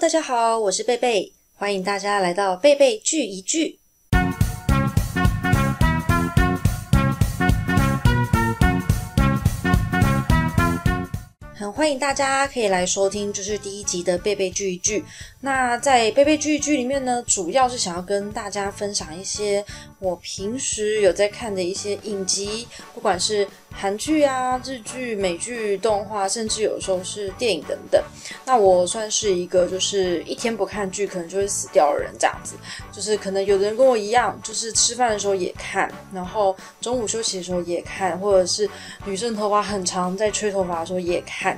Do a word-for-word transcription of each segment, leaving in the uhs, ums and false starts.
Hello， 大家好，我是贝贝，欢迎大家来到贝贝聚一聚。很欢迎大家可以来收听，就是第一集的贝贝聚一聚。那在贝贝聚一聚里面呢，主要是想要跟大家分享一些我平时有在看的一些影集，不管是韩剧啊、日剧、美剧、动画，甚至有时候是电影等等。那我算是一个就是一天不看剧可能就会死掉的人，这样子。就是可能有的人跟我一样，就是吃饭的时候也看，然后中午休息的时候也看，或者是女生头发很长在吹头发的时候也看。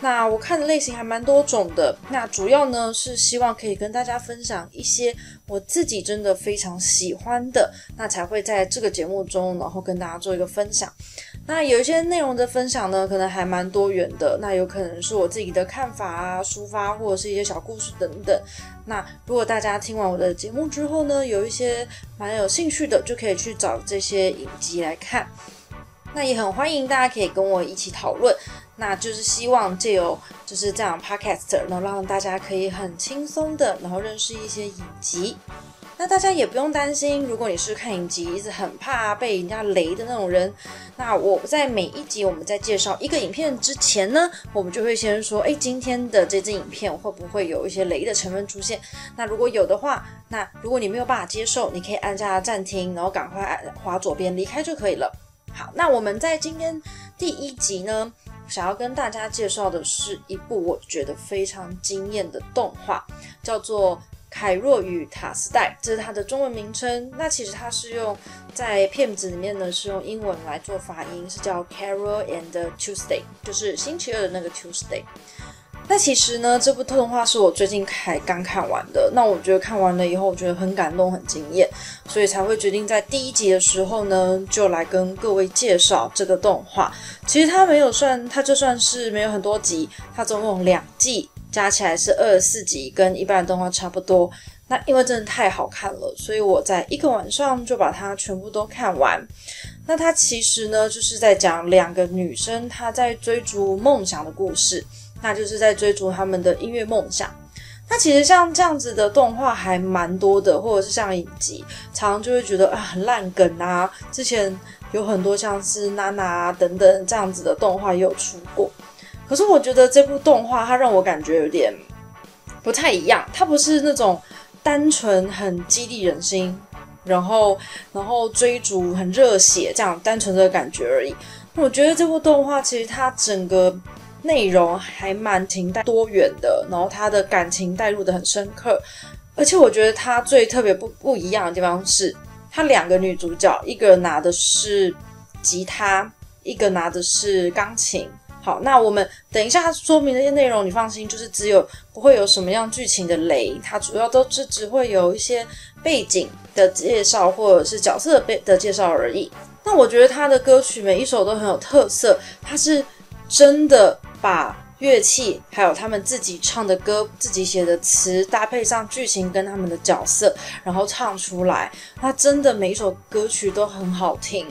那我看的类型还蛮多种的，那主要呢是希望可以跟大家分享一些我自己真的非常喜欢的，那才会在这个节目中然后跟大家做一个分享。那有一些内容的分享呢可能还蛮多元的，那有可能是我自己的看法啊、抒发，或者是一些小故事等等。那如果大家听完我的节目之后呢，有一些蛮有兴趣的，就可以去找这些影集来看。那也很欢迎大家可以跟我一起讨论，那就是希望藉由就是这样 podcast， 然后让大家可以很轻松的然后认识一些影集。那大家也不用担心，如果你是看影集一直很怕被人家雷的那种人，那我在每一集我们在介绍一个影片之前呢，我们就会先说，哎，今天的这支影片会不会有一些雷的成分出现？那如果有的话，那如果你没有办法接受，你可以按下暂停，然后赶快按滑左边离开就可以了。好，那我们在今天第一集呢，想要跟大家介绍的是一部我觉得非常惊艳的动画，叫做《凯若与塔斯戴》，这是它的中文名称。那其实它是用在片子里面呢是用英文来做发音，是叫 Carole and Tuesday， 就是星期二的那个 Tuesday。那其实呢，这部动画是我最近还刚看完的。那我觉得看完了以后，我觉得很感动、很惊艳，所以才会决定在第一集的时候呢，就来跟各位介绍这个动画。其实它没有算，它就算是没有很多集，它总共两季，加起来是二十四集，跟一般的动画差不多。那因为真的太好看了，所以我在一个晚上就把它全部都看完。那它其实呢，就是在讲两个女生她在追逐梦想的故事。那就是在追逐他们的音乐梦想。那其实像这样子的动画还蛮多的，或者是像影集，常常就会觉得啊很烂梗啊。之前有很多像是娜娜啊等等这样子的动画也有出过。可是我觉得这部动画它让我感觉有点不太一样，它不是那种单纯很激励人心，然后然后追逐很热血这样单纯的感觉而已。我觉得这部动画其实它整个内容还蛮挺多元的，然后他的感情带入的很深刻，而且我觉得他最特别不不一样的地方是，他两个女主角，一个拿的是吉他，一个拿的是钢琴。好，那我们等一下说明那些内容，你放心，就是只有不会有什么样剧情的雷，它主要都是只会有一些背景的介绍或者是角色的的介绍而已。那我觉得他的歌曲每一首都很有特色，他是真的把乐器还有他们自己唱的歌、自己写的词搭配上剧情跟他们的角色，然后唱出来，那真的每一首歌曲都很好听。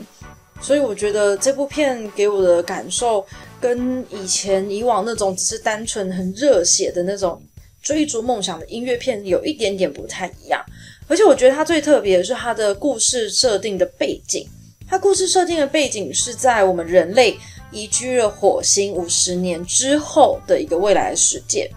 所以我觉得这部片给我的感受跟以前以往那种只是单纯很热血的那种追逐梦想的音乐片有一点点不太一样。而且我觉得它最特别的是它的故事设定的背景，它故事设定的背景是在我们人类移居了火星五十年之后的一个未来的世界。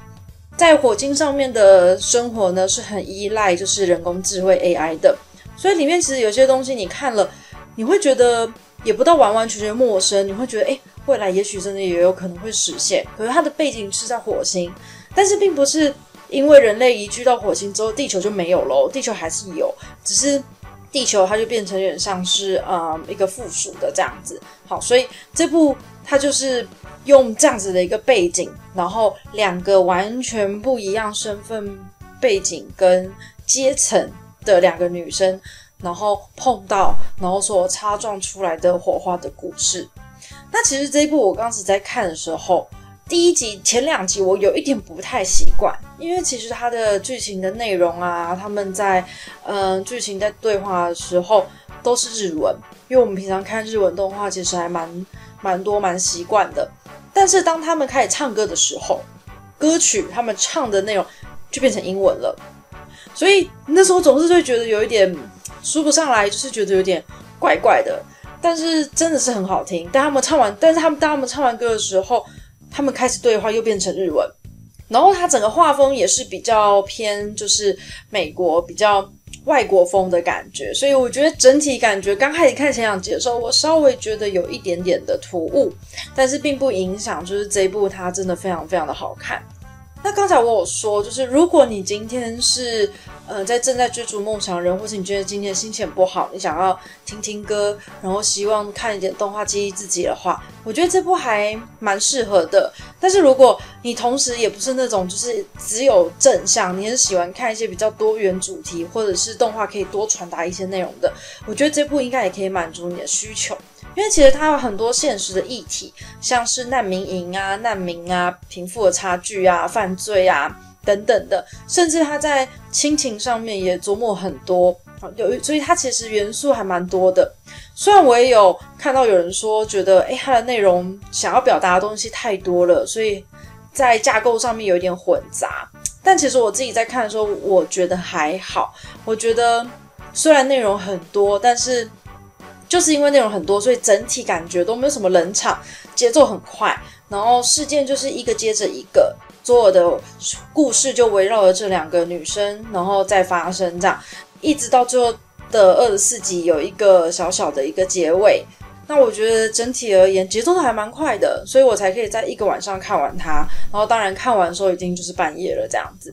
在火星上面的生活呢是很依赖就是人工智慧 A I 的，所以里面其实有些东西你看了你会觉得也不到完完全全陌生，你会觉得诶未来也许真的也有可能会实现。可是它的背景是在火星，但是并不是因为人类移居到火星之后地球就没有咯，地球还是有，只是地球它就变成有点像是呃、嗯、一个附属的这样子。好，所以这部它就是用这样子的一个背景，然后两个完全不一样身份背景跟阶层的两个女生，然后碰到，然后所擦撞出来的火花的故事。那其实这一部我当时在看的时候，第一集前两集我有一点不太习惯，因为其实它的剧情的内容啊，他们在嗯剧情在对话的时候都是日文，因为我们平常看日文动画其实还蛮蛮多蛮习惯的。但是当他们开始唱歌的时候，歌曲他们唱的内容就变成英文了。所以那时候总是会觉得有一点说不上来，就是觉得有点怪怪的。但是真的是很好听。但他们唱完，但是他们当他们唱完歌的时候，他们开始对话又变成日文。然后他整个画风也是比较偏，就是美国比较外国风的感觉。所以我觉得整体感觉，刚开始看前两集的时候，我稍微觉得有一点点的突兀，但是并不影响，就是这一部它真的非常非常的好看。那刚才我有说，就是如果你今天是呃在正在追逐梦想人，或是你觉得今天心情不好，你想要听听歌，然后希望看一点动画激励自己的话，我觉得这部还蛮适合的。但是如果你同时也不是那种就是只有正向，你是喜欢看一些比较多元主题，或者是动画可以多传达一些内容的，我觉得这部应该也可以满足你的需求。因为其实它有很多现实的议题，像是难民营啊、难民啊、贫富的差距啊、犯罪啊等等的，甚至它在亲情上面也琢磨很多，所以它其实元素还蛮多的。虽然我也有看到有人说，觉得诶它的内容想要表达的东西太多了，所以在架构上面有一点混杂，但其实我自己在看的时候，我觉得还好。我觉得虽然内容很多，但是就是因为内容很多，所以整体感觉都没有什么冷场，节奏很快，然后事件就是一个接着一个，所有的故事就围绕着这两个女生，然后再发生这样，一直到最后的二十四集有一个小小的一个结尾。那我觉得整体而言节奏都还蛮快的，所以我才可以在一个晚上看完它，然后当然看完的时候已经就是半夜了这样子。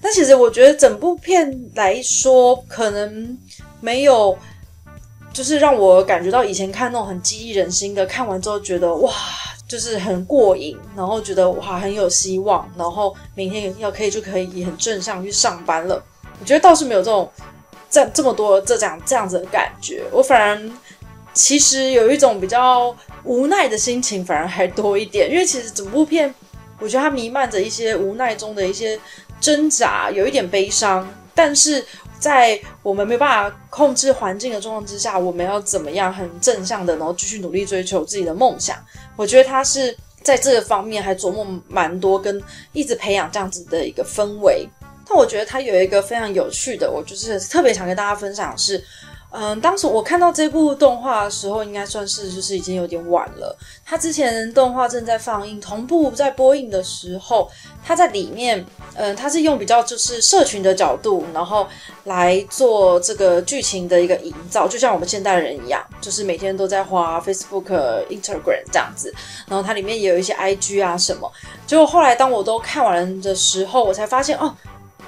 但其实我觉得整部片来说，可能没有就是让我感觉到以前看那种很激励人心的，看完之后觉得哇，就是很过瘾，然后觉得哇很有希望，然后明天要可以就可以很正向去上班了。我觉得倒是没有这种这这么多这样这样子的感觉，我反而其实有一种比较无奈的心情，反而还多一点。因为其实整部片，我觉得它弥漫着一些无奈中的一些挣扎，有一点悲伤，但是在我们没办法控制环境的状况之下，我们要怎么样很正向的，然后继续努力追求自己的梦想。我觉得他是在这个方面还琢磨蛮多，跟一直培养这样子的一个氛围。但我觉得他有一个非常有趣的，我就是特别想跟大家分享的是，嗯，当时我看到这部动画的时候，应该算是就是已经有点晚了。他之前动画正在放映，同步在播映的时候，他在里面。嗯，它是用比较就是社群的角度，然后来做这个剧情的一个营造，就像我们现代人一样，就是每天都在滑 Facebook、Instagram 这样子。然后它里面也有一些 I G 啊什么。结果后来当我都看完的时候，我才发现哦，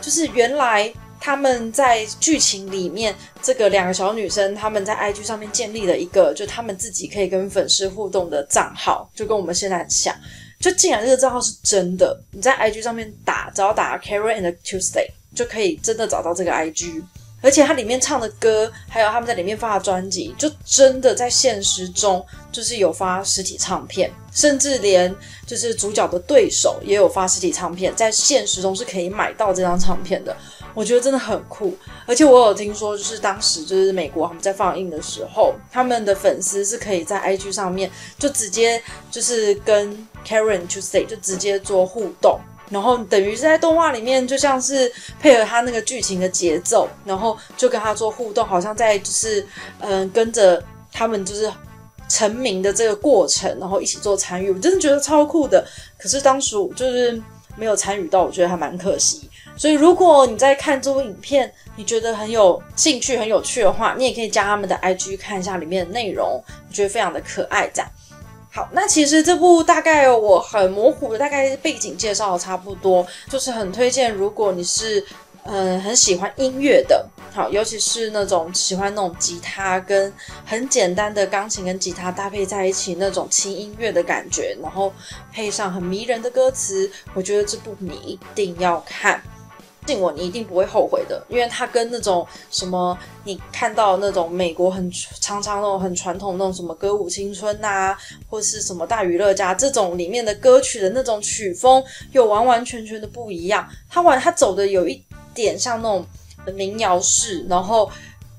就是原来他们在剧情里面，这个两个小女生他们在 I G 上面建立了一个，就他们自己可以跟粉丝互动的账号，就跟我们现在很像。就竟然这个账号是真的，你在 I G 上面打，只要打 Carole and Tuesday 就可以真的找到这个 I G， 而且它里面唱的歌，还有他们在里面发的专辑，就真的在现实中就是有发实体唱片，甚至连就是主角的对手也有发实体唱片，在现实中是可以买到这张唱片的。我觉得真的很酷，而且我有听说，就是当时就是美国他们在放映的时候，他们的粉丝是可以在 I G 上面就直接就是跟 Carole and Tuesday 就直接做互动，然后等于是在动画里面就像是配合他那个剧情的节奏，然后就跟他做互动，好像在就是嗯跟着他们就是成名的这个过程，然后一起做参与，我真的觉得超酷的。可是当时就是没有参与到，我觉得还蛮可惜。所以如果你在看这部影片，你觉得很有兴趣很有趣的话，你也可以加他们的 I G 看一下里面的内容，我觉得非常的可爱这样。好，那其实这部大概我很模糊的大概背景介绍的差不多，就是很推荐如果你是嗯很喜欢音乐的，好，尤其是那种喜欢那种吉他跟很简单的钢琴跟吉他搭配在一起那种轻音乐的感觉，然后配上很迷人的歌词，我觉得这部你一定要看。信我，你一定不会后悔的，因为它跟那种什么你看到那种美国很常常那种很传统那种什么歌舞青春啊，或是什么大娱乐家这种里面的歌曲的那种曲风又完完全全的不一样。它玩它走的有一点像那种民谣式，然后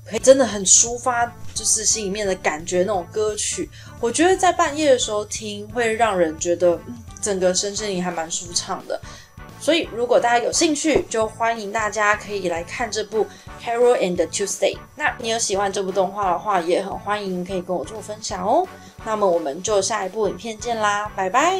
可以真的很抒发就是心里面的感觉那种歌曲，我觉得在半夜的时候听会让人觉得、嗯、整个身心灵还蛮舒畅的。所以如果大家有兴趣，就欢迎大家可以来看这部 Carole and Tuesday。 那你有喜欢这部动画的话，也很欢迎可以跟我做分享哦。那么我们就下一部影片见啦，拜拜。